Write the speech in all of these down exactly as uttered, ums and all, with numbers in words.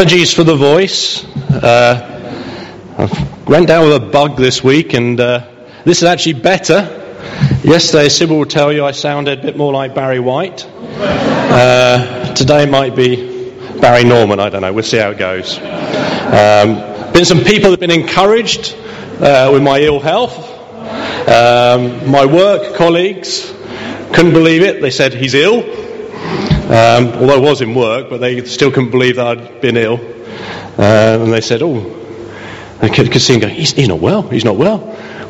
Apologies for the voice. Uh, I went down with a bug this week, and uh, this is actually better. Yesterday, Sybil will tell you I sounded a bit more like Barry White. Uh, today might be Barry Norman, I don't know, we'll see how it goes. Um, been some people that have been encouraged uh, with my ill health. Um, my work colleagues couldn't believe it, they said he's ill. Um, although I was in work, but they still couldn't believe that I'd been ill. Uh, and they said, oh, I could, could see him going, he's, he's not well, he's not well.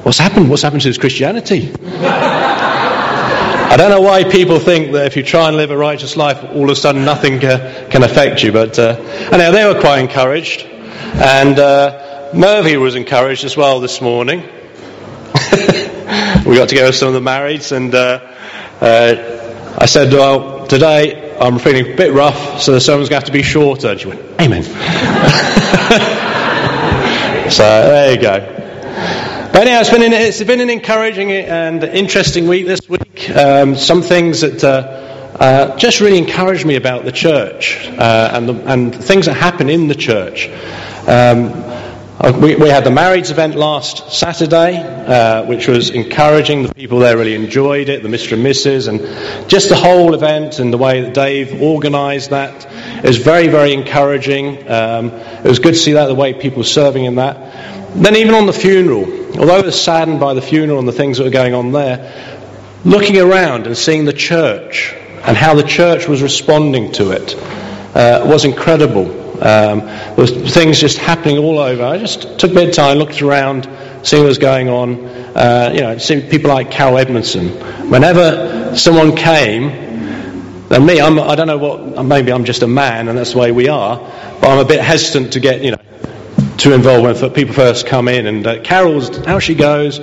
What's happened? What's happened to his Christianity? I don't know why people think that if you try and live a righteous life, all of a sudden nothing uh, can affect you. But uh, anyhow, they were quite encouraged. And uh, Murphy was encouraged as well this morning. We got together with some of the marrieds, and uh, uh, I said, well, today I'm feeling a bit rough, so the sermon's going to have to be shorter. And she went, amen. So, there you go. But anyhow, it's been an, it's been an encouraging and interesting week this week. Um, some things that uh, uh, just really encouraged me about the church uh, and, the, and things that happen in the church. Um, we, we had the marrieds event last Saturday, uh, which was encouraging. The people there really enjoyed it, the Mister and Missus, and just the whole event and the way that Dave organised that is very, very encouraging. Um, it was good to see that, the way people were serving in that. Then even on the funeral, although I was saddened by the funeral and the things that were going on there, looking around and seeing the church and how the church was responding to it uh, was incredible. Um, there was things just happening all over. I just took a bit of time, looked around, seeing what was going on. Uh, you know, see people like Carol Edmondson. Whenever someone came, and me, I'm, I don't know what. Maybe I'm just a man, and that's the way we are. But I'm a bit hesitant to get you know too involved when people first come in. And uh, Carol's how she goes,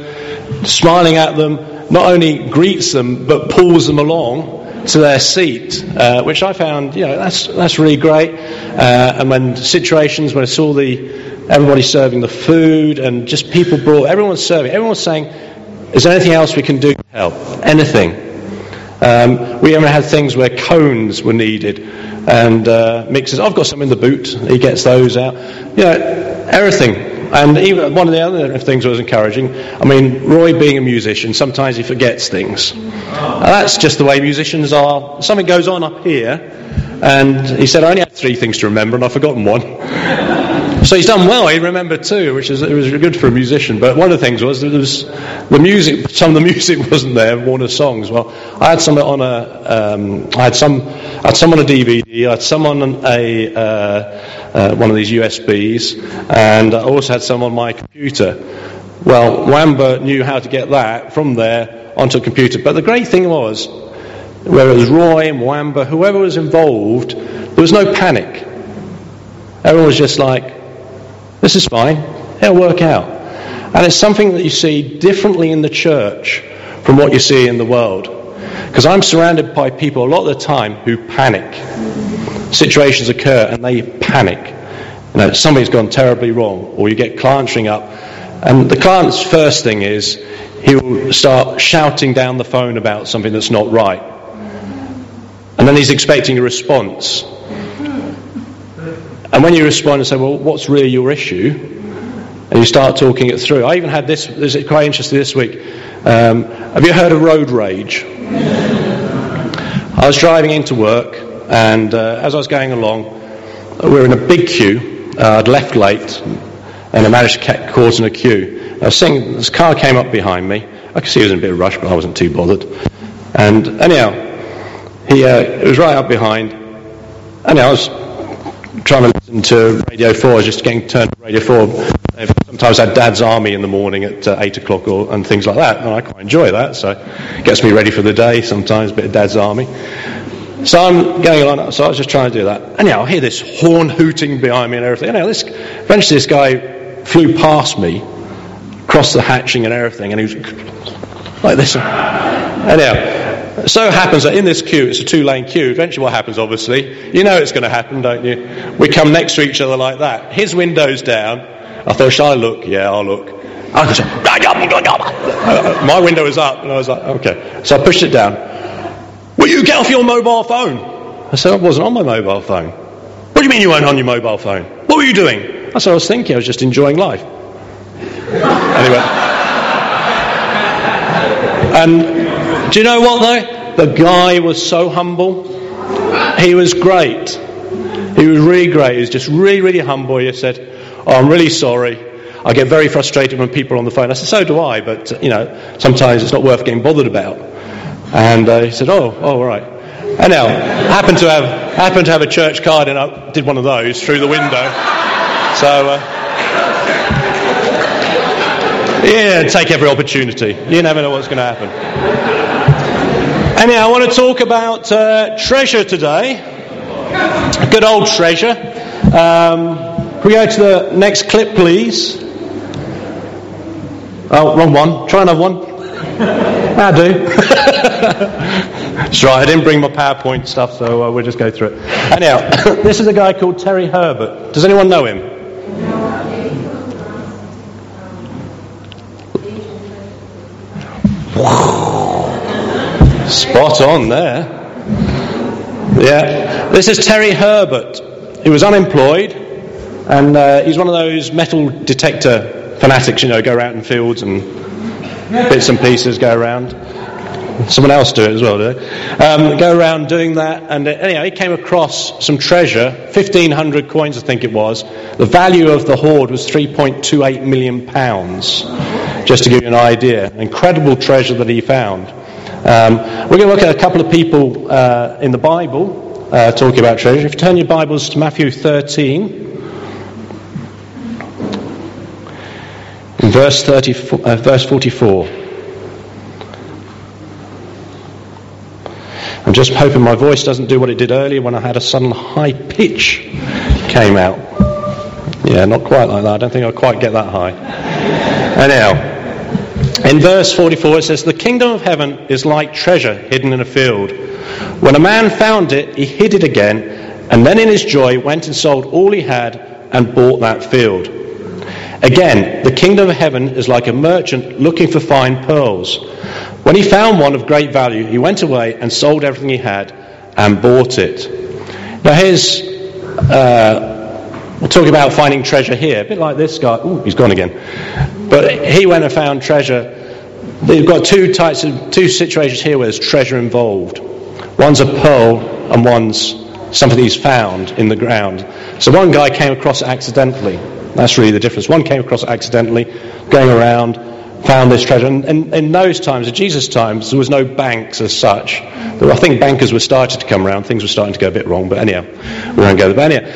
smiling at them, not only greets them but pulls them along to their seat, uh, which I found, you know, that's that's really great. Uh, and when situations, when I saw the everybody serving the food and just people brought, everyone's serving, everyone's saying, is there anything else we can do to help? Anything. Um, we even had things where cones were needed and uh, mixes. I've got some in the boot. He gets those out. You know, everything. And even one of the other things was encouraging. I mean, Roy being a musician, sometimes he forgets things. And that's just the way musicians are. Something goes on up here, and he said, I only had three things to remember, and I've forgotten one. So he's done well. He remembered two, which is it was good for a musician. But one of the things was that there was the music. Some of the music wasn't there. One of the songs. Well, I had some on a. Um, I had some. I had some on a D V D. I had some on a uh, uh, one of these U S Bs, and I also had some on my computer. Well, Wamba knew how to get that from there onto a computer. But the great thing was, whether it was Roy and Wamba, whoever was involved, there was no panic. Everyone was just like, this is fine, it'll work out. And it's something that you see differently in the church from what you see in the world. Because I'm surrounded by people a lot of the time who panic. Situations occur and they panic. You know, something's gone terribly wrong, or you get clients ring up. And the client's first thing is, he'll start shouting down the phone about something that's not right. And then he's expecting a response. And when you respond and say, well, what's really your issue? And you start talking it through. I even had this, this is quite interesting this week. Um, have you heard of road rage? I was driving into work, and uh, as I was going along, we were in a big queue. Uh, I'd left late, and I managed to get caught in a queue. I was seeing this car came up behind me. I could see he was in a bit of a rush, but I wasn't too bothered. And anyhow, he uh, it was right up behind. Anyhow, I was trying to listen to Radio four. I was just getting turned to Radio four. Sometimes I had Dad's Army in the morning at uh, eight o'clock or, and things like that, and I quite enjoy that, so it gets me ready for the day sometimes, a bit of Dad's Army. So I'm going along, so I was just trying to do that. Anyhow, I hear this horn hooting behind me and everything. Anyhow, this, eventually this guy flew past me, crossed the hatching and everything, and he was like this. Anyhow, so it happens that in this queue, it's a two-lane queue, eventually what happens, obviously, you know it's going to happen, don't you? We come next to each other like that. His window's down. I thought, shall I look? Yeah, I'll look. My window was up, and I was like, okay. So I pushed it down. Will you get off your mobile phone? I said, I wasn't on my mobile phone. What do you mean you weren't on your mobile phone? What were you doing? I said, I was thinking, I was just enjoying life. Anyway. And do you know what, though? The guy was so humble. He was great. He was really great. He was just really, really humble. He said, oh, I'm really sorry. I get very frustrated when people are on the phone. I said, so do I, but, you know, sometimes it's not worth getting bothered about. And uh, he said, oh, oh, right. And now, happened to have happened to have a church card, and I did one of those through the window. So, uh, yeah, take every opportunity. You never know what's going to happen. Anyhow, I want to talk about uh, treasure today. Good old treasure. Um, can we go to the next clip, please? Oh, wrong one. Try another one. I do. That's right, I didn't bring my PowerPoint stuff, so uh, we'll just go through it. Anyhow, this is a guy called Terry Herbert. Does anyone know him? Spot on there. Yeah. This is Terry Herbert. He was unemployed, and uh, he's one of those metal detector fanatics, you know, go out in fields and bits and pieces go around. Someone else do it as well, do they? Um, go around doing that, and uh, anyhow, he came across some treasure, fifteen hundred coins, I think it was. The value of the hoard was three point two eight million pounds, just to give you an idea. An incredible treasure that he found. Um, we're going to look at a couple of people uh, in the Bible uh, talking about treasure. If you turn your Bibles to Matthew thirteen. In verse, thirty, uh, verse forty-four. I'm just hoping my voice doesn't do what it did earlier when I had a sudden high pitch came out. Yeah, not quite like that. I don't think I'll quite get that high. Anyhow, in verse forty-four it says, "The kingdom of heaven is like treasure hidden in a field. When a man found it, he hid it again, and then in his joy went and sold all he had and bought that field. Again, the kingdom of heaven is like a merchant looking for fine pearls. When he found one of great value, he went away and sold everything he had and bought it." Now here's, uh, we'll talk about finding treasure here, a bit like this guy. Ooh, he's gone again. But he went and found treasure. You've got two types of, two situations here where there's treasure involved. One's a pearl and one's something he's found in the ground. So one guy came across it accidentally. That's really the difference. One came across accidentally, going around, found this treasure. And, and in those times, in Jesus' times, there was no banks as such. There were, I think bankers were starting to come around. Things were starting to go a bit wrong, but anyhow, we won't go there. But anyhow,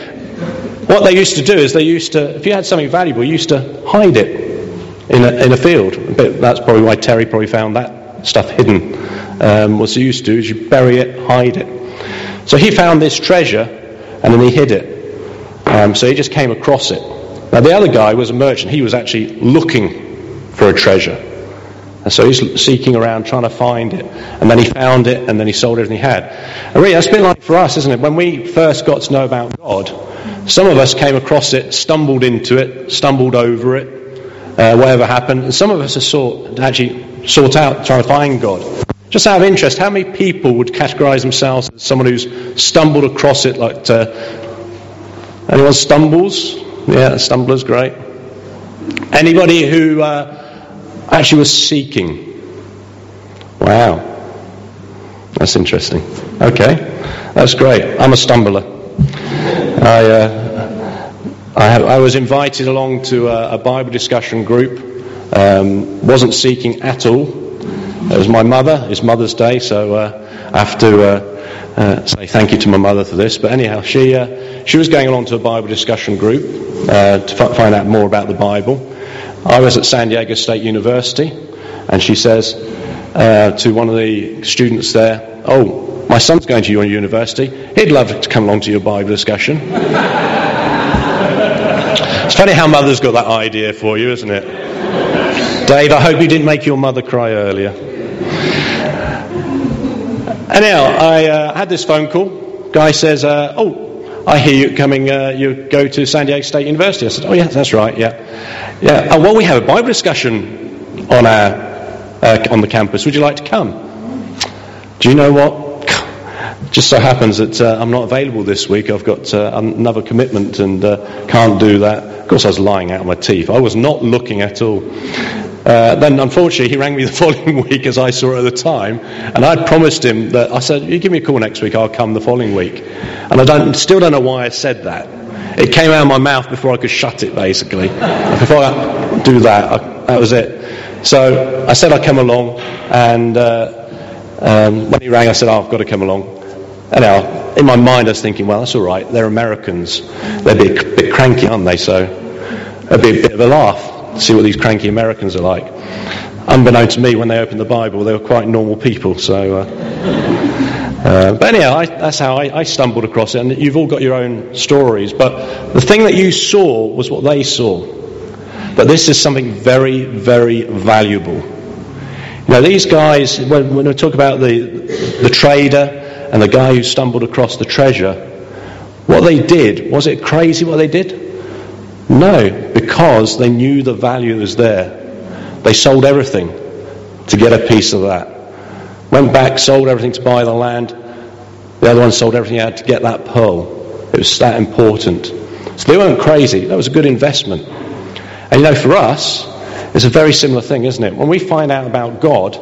what they used to do is they used to, if you had something valuable, you used to hide it in a, in a field. But that's probably why Terry probably found that stuff hidden. Um, what they used to do is you bury it, hide it. So he found this treasure, and then he hid it. Um, so he just came across it. Now the other guy was a merchant. He was actually looking for a treasure. And so he's seeking around, trying to find it. And then he found it, and then he sold everything he had. And really, that's a bit like for us, isn't it? When we first got to know about God, some of us came across it, stumbled into it, stumbled over it, uh, whatever happened. And some of us are sought, actually sought out, trying to find God. Just out of interest, how many people would categorise themselves as someone who's stumbled across it? Like, to, anyone stumbles? Yeah, stumblers, great. Anybody who uh, actually was seeking. Wow. That's interesting. Okay. That's great. I'm a stumbler. I uh, I, have, I was invited along to a, a Bible discussion group. Um, wasn't seeking at all. It was my mother. It's Mother's Day, so uh, I have to... Uh, Uh, say thank you to my mother for this, but anyhow, she uh, she was going along to a Bible discussion group uh, to f- find out more about the Bible. I was at San Diego State University, and she says uh, to one of the students there, "Oh, my son's going to your university. He'd love to come along to your Bible discussion." It's funny how mother's got that idea for you, isn't it? Dave, I hope you didn't make your mother cry earlier. Anyhow, I uh, had this phone call. Guy says, uh, "Oh, I hear you coming. Uh, you go to San Diego State University." I said, "Oh yeah, that's right. Yeah, yeah. Oh, well, we have a Bible discussion on our uh, on the campus. Would you like to come?" Do you know what? just so happens that uh, I'm not available this week. I've got uh, another commitment and uh, can't do that. Of course, I was lying out of my teeth. I was not looking at all. Uh, then, unfortunately, he rang me the following week, as I saw at the time, and I'd promised him that I said, "You give me a call next week. I'll come the following week." And I don't, still don't know why I said that. It came out of my mouth before I could shut it, basically. Before I do that, I, that was it. So I said I'd come along, and uh, um, when he rang, I said, "Oh, I've got to come along." Anyhow, in my mind, I was thinking, well, that's all right. They're Americans. They'd be a bit cranky, aren't they? So it'd be a bit of a laugh, see what these cranky Americans are like. Unbeknownst to me, when they opened the Bible, they were quite normal people. So, uh, uh, But anyhow, I, that's how I, I stumbled across it. And you've all got your own stories. But the thing that you saw was what they saw. But this is something very, very valuable. Now, these guys, when, when we talk about the the trader and the guy who stumbled across the treasure, what they did, was it crazy what they did? No, because they knew the value was there. They sold everything to get a piece of that. Went back, sold everything to buy the land. The other one sold everything out to get that pearl. It was that important. So they weren't crazy. That was a good investment. And you know, for us, it's a very similar thing, isn't it? When we find out about God,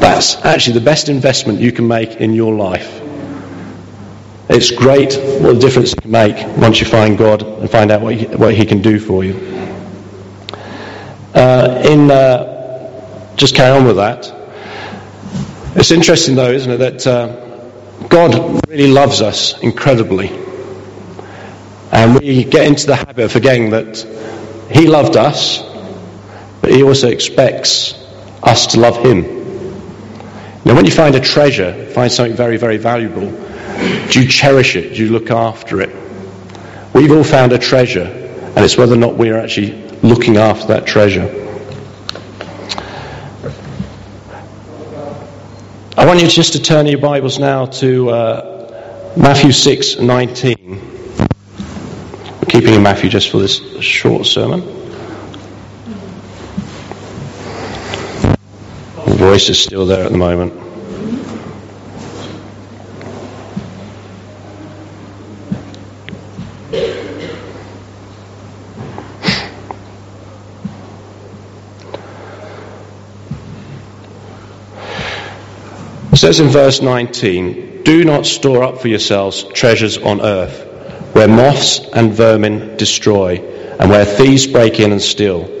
that's actually the best investment you can make in your life. It's great what a difference it can make once you find God and find out what He, what he can do for you. Uh, in uh, just carry on with that. It's interesting, though, isn't it, that uh, God really loves us incredibly, and we get into the habit of forgetting that He loved us, but He also expects us to love Him. Now, when you find a treasure, find something very, very valuable, do you cherish it? Do you look after it? We've all found a treasure, and it's whether or not we're actually looking after that treasure. I want you just to turn your Bibles now to uh, Matthew six nineteen. We're keeping in Matthew just for this short sermon. The voice is still there at the moment. It says in verse nineteen, "Do not store up for yourselves treasures on earth, where moths and vermin destroy, and where thieves break in and steal.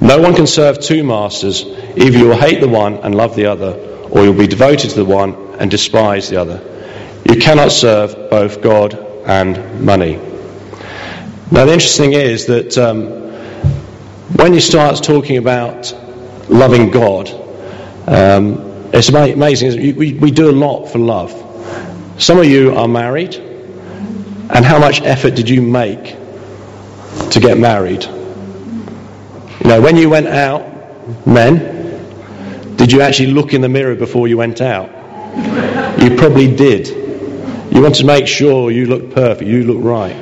No one can serve two masters. Either you will hate the one and love the other, or you will be devoted to the one and despise the other. You cannot serve both God and money." Now, the interesting thing is that um, when you start talking about loving God, um, it's amazing. Isn't it? We, we do a lot for love. Some of you are married, and how much effort did you make to get married? You know, when you went out, men, did you actually look in the mirror before you went out? You probably did. You want to make sure you look perfect, you look right.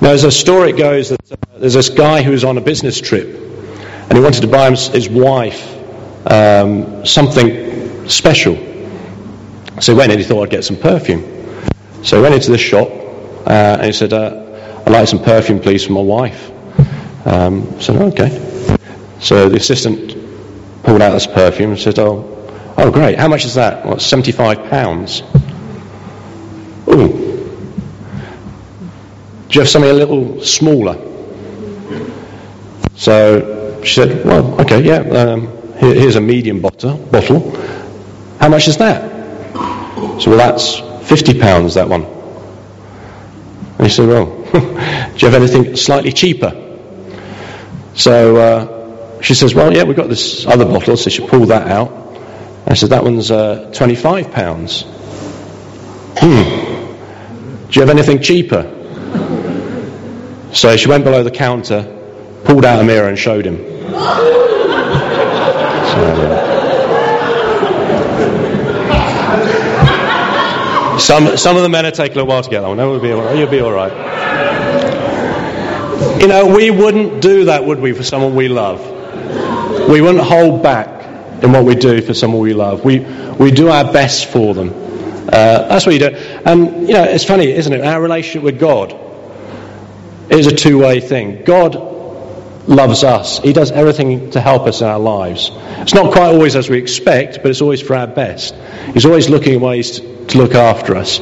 Now, there's a story, it goes that uh, there's this guy who was on a business trip, and he wanted to buy his wife um, something special. So he went in, he thought, "I'd get some perfume." So he went into this shop uh, and he said, uh, "I'd like some perfume, please, for my wife." Um, I said, "Okay." So the assistant pulled out this perfume and said, oh, oh great, how much is that? Well, it's seventy-five pounds. Ooh. Do you have something a little smaller? So she said, well, okay, yeah, um, here, here's a medium bottle, bottle. How much is that? So, well, that's fifty pounds, that one. And he said, well, do you have anything slightly cheaper? So, uh, she says, well, yeah, we've got this other bottle, so she pulled that out. And I said, that one's uh, twenty-five pounds. Hmm. you have anything cheaper? So she went below the counter, pulled out a mirror and showed him. So, uh, some some of the men are taking a while to get that one. No, it'll be all right. You'll be all right. You know, we wouldn't do that, would we, for someone we love? We wouldn't hold back in what we do for someone we love. We we do our best for them. Uh, that's what you do. And, you know, it's funny, isn't it? Our relationship with God is a two-way thing. God loves us. He does everything to help us in our lives. It's not quite always as we expect, but it's always for our best. He's always looking at ways to, to look after us.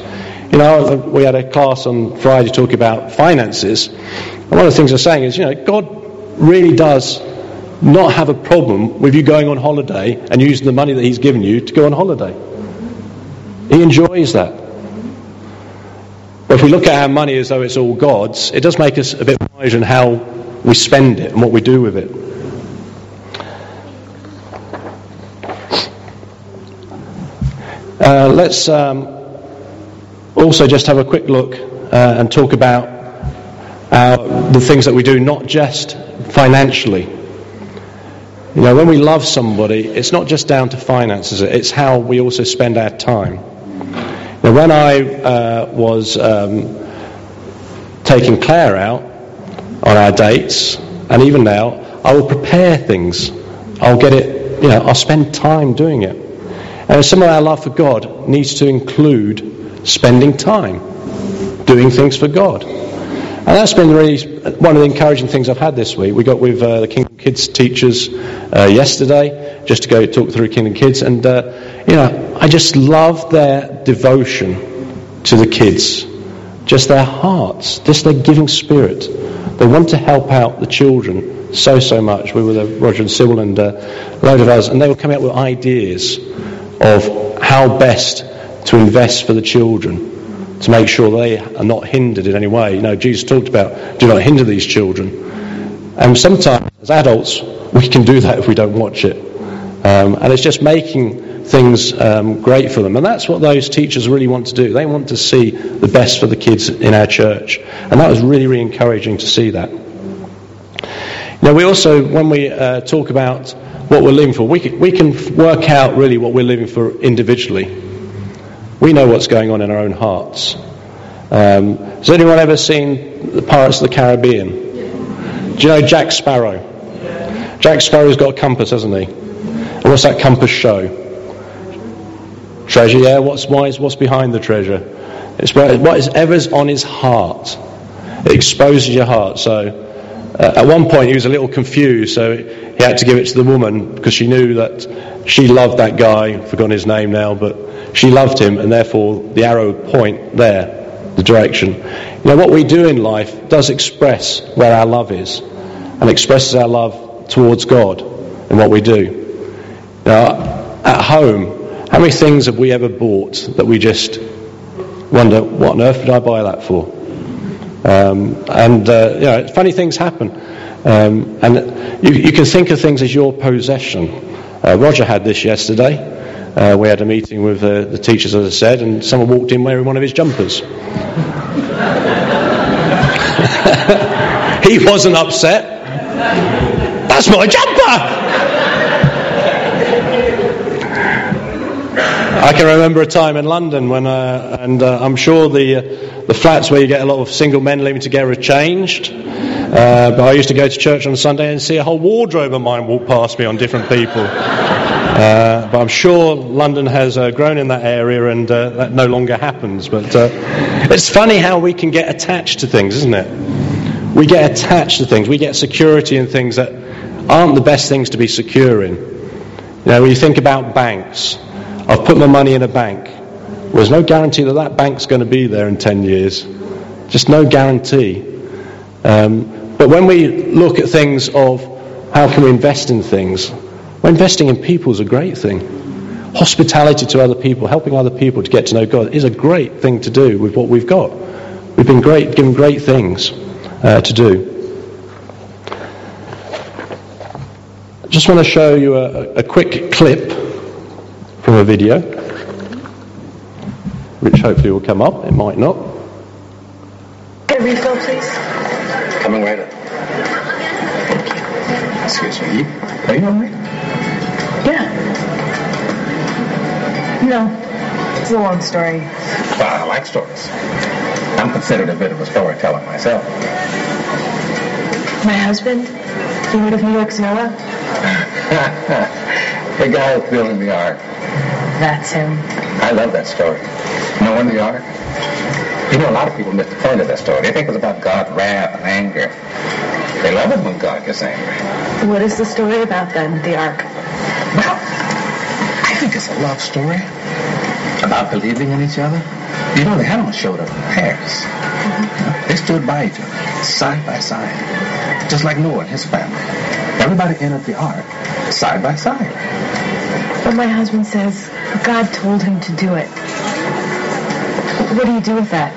You know, we had a class on Friday talking about finances. And one of the things I'm saying is, you know, God really does not have a problem with you going on holiday and using the money that he's given you to go on holiday. He enjoys that. But if we look at our money as though it's all God's, it does make us a bit wiser in how we spend it and what we do with it. Uh, let's um, also just have a quick look uh, and talk about uh, the things that we do, not just financially. You know, when we love somebody, it's not just down to finances, it's how we also spend our time. Now, when I uh, was um, taking Claire out on our dates, and even now, I will prepare things. I'll get it, you know, I'll spend time doing it. And some of our love for God needs to include spending time, doing things for God. And that's been really one of the encouraging things I've had this week. We got with uh, the Kingdom Kids teachers uh, yesterday just to go talk through Kingdom Kids. And, uh, you know, I just love their devotion to the kids. Just their hearts, just their giving spirit. They want to help out the children so, so much. We were with Roger and Sybil and uh, a load of us. And they were coming up with ideas of how best to invest for the children, to make sure they are not hindered in any way. You know, Jesus talked about, do not hinder these children. And sometimes, as adults, we can do that if we don't watch it. Um, and it's just making things um, great for them. And that's what those teachers really want to do. They want to see the best for the kids in our church. And that was really, really encouraging to see that. Now, we also, when we uh, talk about what we're living for, we can, we can work out really what we're living for individually. We know what's going on in our own hearts. Um, has anyone ever seen the Pirates of the Caribbean? Yeah. Do you know Jack Sparrow? Yeah. Jack Sparrow's got a compass, hasn't he? And what's that compass show? Treasure, yeah. What's wise? What's behind the treasure? It's whatever's on his heart. It exposes your heart. So uh, at one point he was a little confused, so he had to give it to the woman because she knew that she loved that guy. I've forgotten his name now, but she loved him, and therefore the arrow point there, the direction. You know, what we do in life does express where our love is, and expresses our love towards God in what we do. Now, at home, how many things have we ever bought that we just wonder, what on earth did I buy that for? Um, and, uh, you know, funny things happen. Um, and you, you can think of things as your possession. Uh, Roger had this yesterday. Uh, we had a meeting with uh, the teachers, as I said, and someone walked in wearing one of his jumpers. He wasn't upset. That's my jumper! I can remember a time in London when, uh, and uh, I'm sure the uh, the flats where you get a lot of single men living together have changed. Uh, but I used to go to church on Sunday and see a whole wardrobe of mine walk past me on different people. Uh, but I'm sure London has uh, grown in that area, and uh, that no longer happens. But uh, it's funny how we can get attached to things, isn't it? We get attached to things. We get security in things that aren't the best things to be secure in. You know, when you think about banks, I've put my money in a bank. Well, there's no guarantee that that bank's going to be there in ten years. Just no guarantee. Um, But when we look at things of how can we invest in things, well, investing in people is a great thing. Hospitality to other people, helping other people to get to know God is a great thing to do with what we've got. We've been great, given great things uh, to do. I just want to show you a, a quick clip from a video, which hopefully will come up. It might not. A refill, please. Coming right up. Thank you. Excuse me. Are you all right? Yeah. No. It's a long story. Well, I like stories. I'm considered a bit of a storyteller myself. My husband? You heard of New York's Noah? The guy who's building the ark. That's him. I love that story. No one in the ark? You know, a lot of people miss the point of that story. They think it's about God's wrath and anger. They love it when God gets angry. What is the story about, then, the ark? Well, I think it's a love story about believing in each other. You know, the animals showed up in pairs. Mm-hmm. They stood by each other, side by side, just like Noah and his family. Everybody entered the ark side by side. But my husband says God told him to do it. What do you do with that?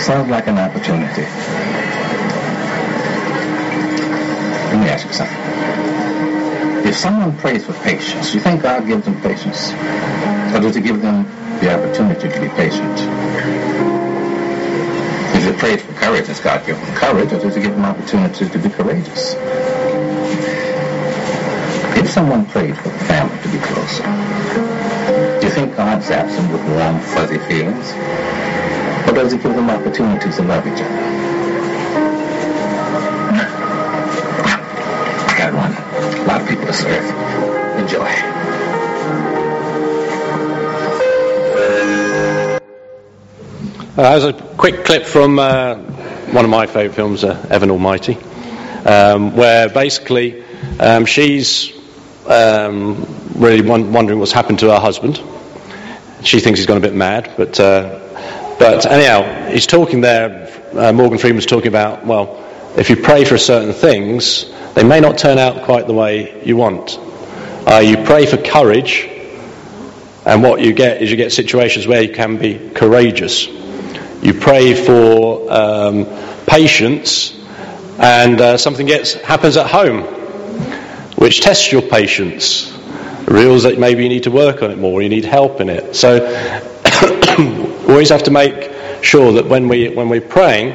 Sounds like an opportunity. Let me ask you something. If someone prays for patience, you think God gives them patience? Or does he give them the opportunity to be patient? If he prays for courage, does God give them courage? Or does he give them opportunity to be courageous? If someone prayed for the family to be closer, do you think God zaps them with warm, fuzzy feelings? Or does he give them opportunities to love each other? I got one. A lot of people to serve. Enjoy. Uh, that was a quick clip from uh, one of my favourite films, uh, Evan Almighty, um, where basically um, she's um, really won- wondering what's happened to her husband. She thinks he's gone a bit mad, but uh, but anyhow, he's talking there, uh, Morgan Freeman's talking about, well, if you pray for certain things, they may not turn out quite the way you want. Uh, you pray for courage, and what you get is you get situations where you can be courageous. You pray for um, patience, and uh, something gets happens at home, which tests your patience. Reveals that maybe you need to work on it more, you need help in it. So, we always have to make sure that when we when we're praying,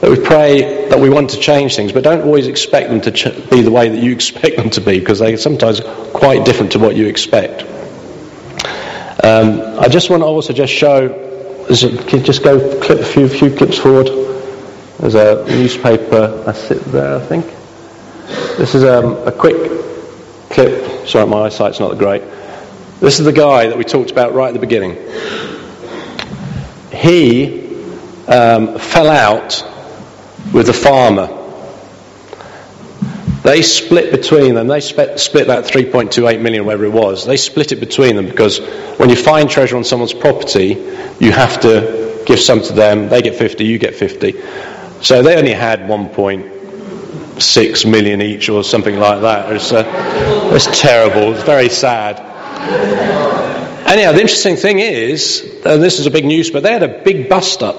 that we pray that we want to change things, but don't always expect them to ch- be the way that you expect them to be, because they're sometimes quite different to what you expect. Um, I just want to also just show. Just go clip a few, few clips forward. There's a newspaper. That's it there, I think. This is um, a quick clip. Sorry, my eyesight's not great. This is the guy that we talked about right at the beginning. He um, fell out with the farmer. They split between them. They split, split that three point two eight million, whatever it was. They split it between them because when you find treasure on someone's property, you have to give some to them. They get fifty, you get fifty. So they only had one point six million each or something like that. It's, uh, it's terrible. It's very sad. Anyhow, the interesting thing is, and this is a big news, but they had a big bust-up.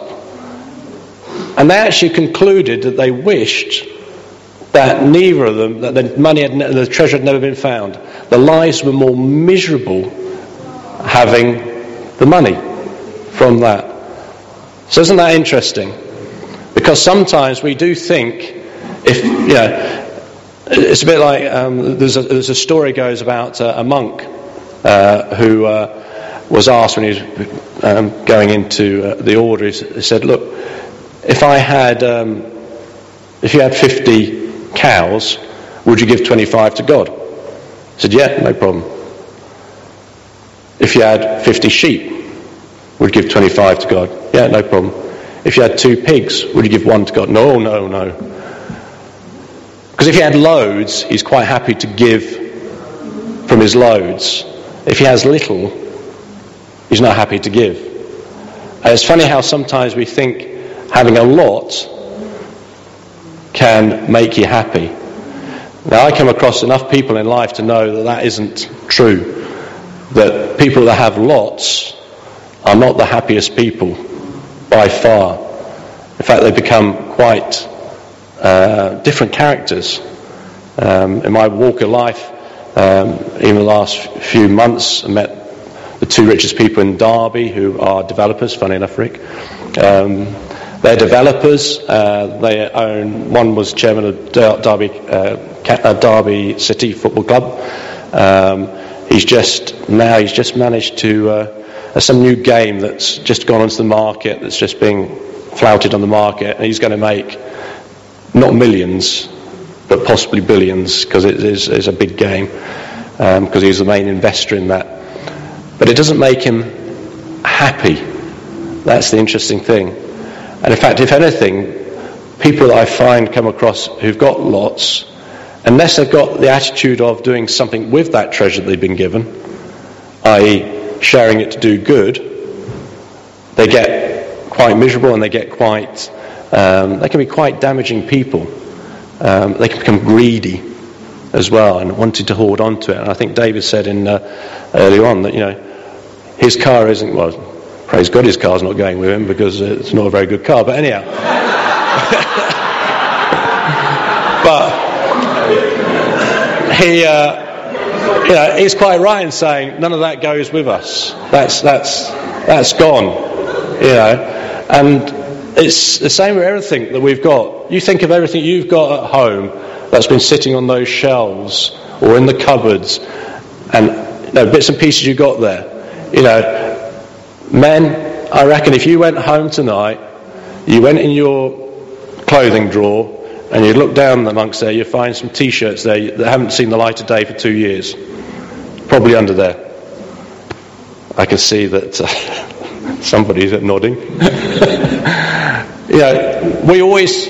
And they actually concluded that they wished that neither of them, that the money had, ne- the treasure had never been found. The lives were more miserable having the money from that. So isn't that interesting? Because sometimes we do think, if you know, it's a bit like um, there's a there's a story goes about uh, a monk uh, who uh, was asked when he was um, going into uh, the order. He said, "Look, if I had, um, if you had fifty cows, would you give twenty-five to God?" He said, "Yeah, no problem." "If you had fifty sheep, would you give twenty-five to God?" "Yeah, no problem." "If you had two pigs, would you give one to God?" "No, no, no." Because if he had loads, he's quite happy to give from his loads. If he has little, he's not happy to give. And it's funny how sometimes we think having a lot can make you happy. Now, I come across enough people in life to know that that isn't true. That people that have lots are not the happiest people by far. In fact, they become quite uh, different characters. Um, in my walk of life, um, in the last few months, I met the two richest people in Derby who are developers, funny enough, Rick. Um, They're developers. Uh, they own, one was chairman of Derby, uh, Derby City Football Club. Um, he's just now he's just managed to uh, some new game that's just gone onto the market, that's just being flouted on the market, and he's going to make not millions but possibly billions, because it is is a big game, because um, he's the main investor in that. But it doesn't make him happy. That's the interesting thing. And in fact, if anything, people that I find come across who've got lots, unless they've got the attitude of doing something with that treasure that they've been given, that is sharing it to do good, they get quite miserable, and they get quite, um, they can be quite damaging people. Um, they can become greedy as well, and wanted to hold on to it. And I think David said in uh, early on that, you know, his car isn't, well, praise God his car's not going with him, because it's not a very good car, but anyhow. But he, uh, you know, he's quite right in saying none of that goes with us. That's that's that's gone, you know. And it's the same with everything that we've got. You think of everything you've got at home that's been sitting on those shelves or in the cupboards, and you know, bits and pieces you got there. You know, men, I reckon if you went home tonight, you went in your clothing drawer and you look down amongst there, you find some t-shirts there that haven't seen the light of day for two years, probably under there. I can see that uh, somebody's nodding. You know, we always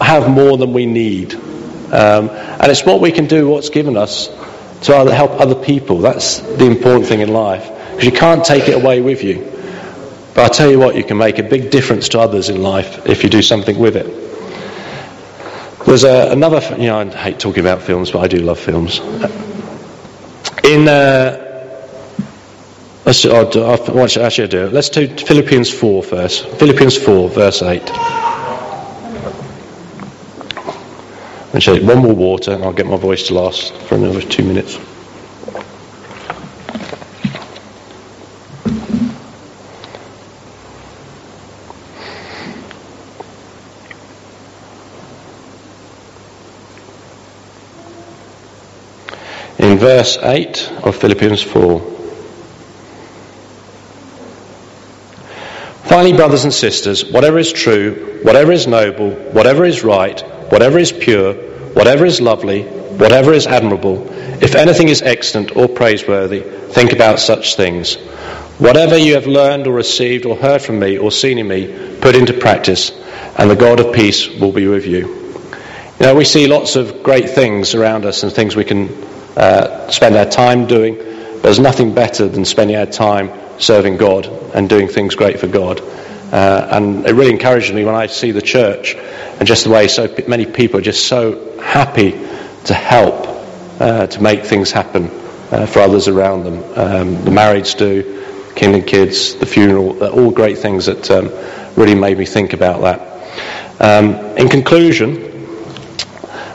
have more than we need. Um, and it's what we can do, what's given us, to other, help other people. That's the important thing in life, because you can't take it away with you. But I'll tell you what, you can make a big difference to others in life if you do something with it. There's a, another, you know, I hate talking about films, but I do love films. In, uh, let's, I'll, I'll, actually, I should do it. Let's do Philippians four first. Philippians four, verse eight. One more water, and I'll get my voice to last for another two minutes. In verse eight of Philippians four. Finally, brothers and sisters, whatever is true, whatever is noble, whatever is right, whatever is pure, whatever is lovely, whatever is admirable, if anything is excellent or praiseworthy, think about such things. Whatever you have learned or received or heard from me or seen in me, put into practice, and the God of peace will be with you. You know, we see lots of great things around us and things we can uh, spend our time doing, but there's nothing better than spending our time serving God and doing things great for God. Uh, and it really encourages me when I see the church and just the way so p- many people are just so happy to help, uh, to make things happen uh, for others around them. Um, the marrieds do, Kingdom Kids, the funeral, uh, all great things that um, really made me think about that. Um, in conclusion,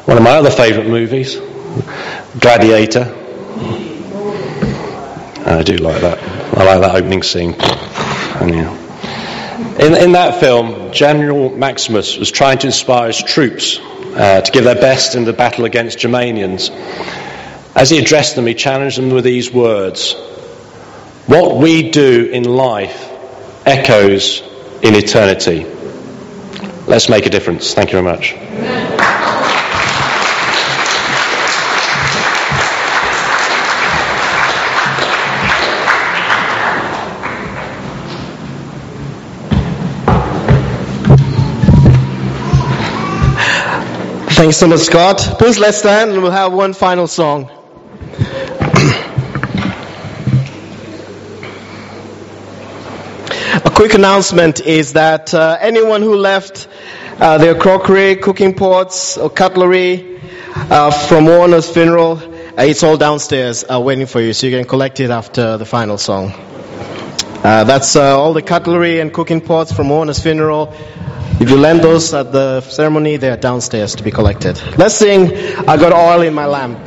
one of my other favourite movies, Gladiator. I do like that. I like that opening scene. And, yeah. In, in that film, General Maximus was trying to inspire his troops uh, to give their best in the battle against Germanians. As he addressed them, he challenged them with these words: what we do in life echoes in eternity. Let's make a difference. Thank you very much. Amen. Thanks so much, Scott. Please let's stand and we'll have one final song. A quick announcement is that uh, anyone who left uh, their crockery, cooking pots, or cutlery uh, from Warner's funeral, uh, it's all downstairs uh, waiting for you, so you can collect it after the final song. Uh, that's uh, all the cutlery and cooking pots from Warner's funeral. If you lend those at the ceremony, they are downstairs to be collected. Let's sing, I Got Oil in My Lamp.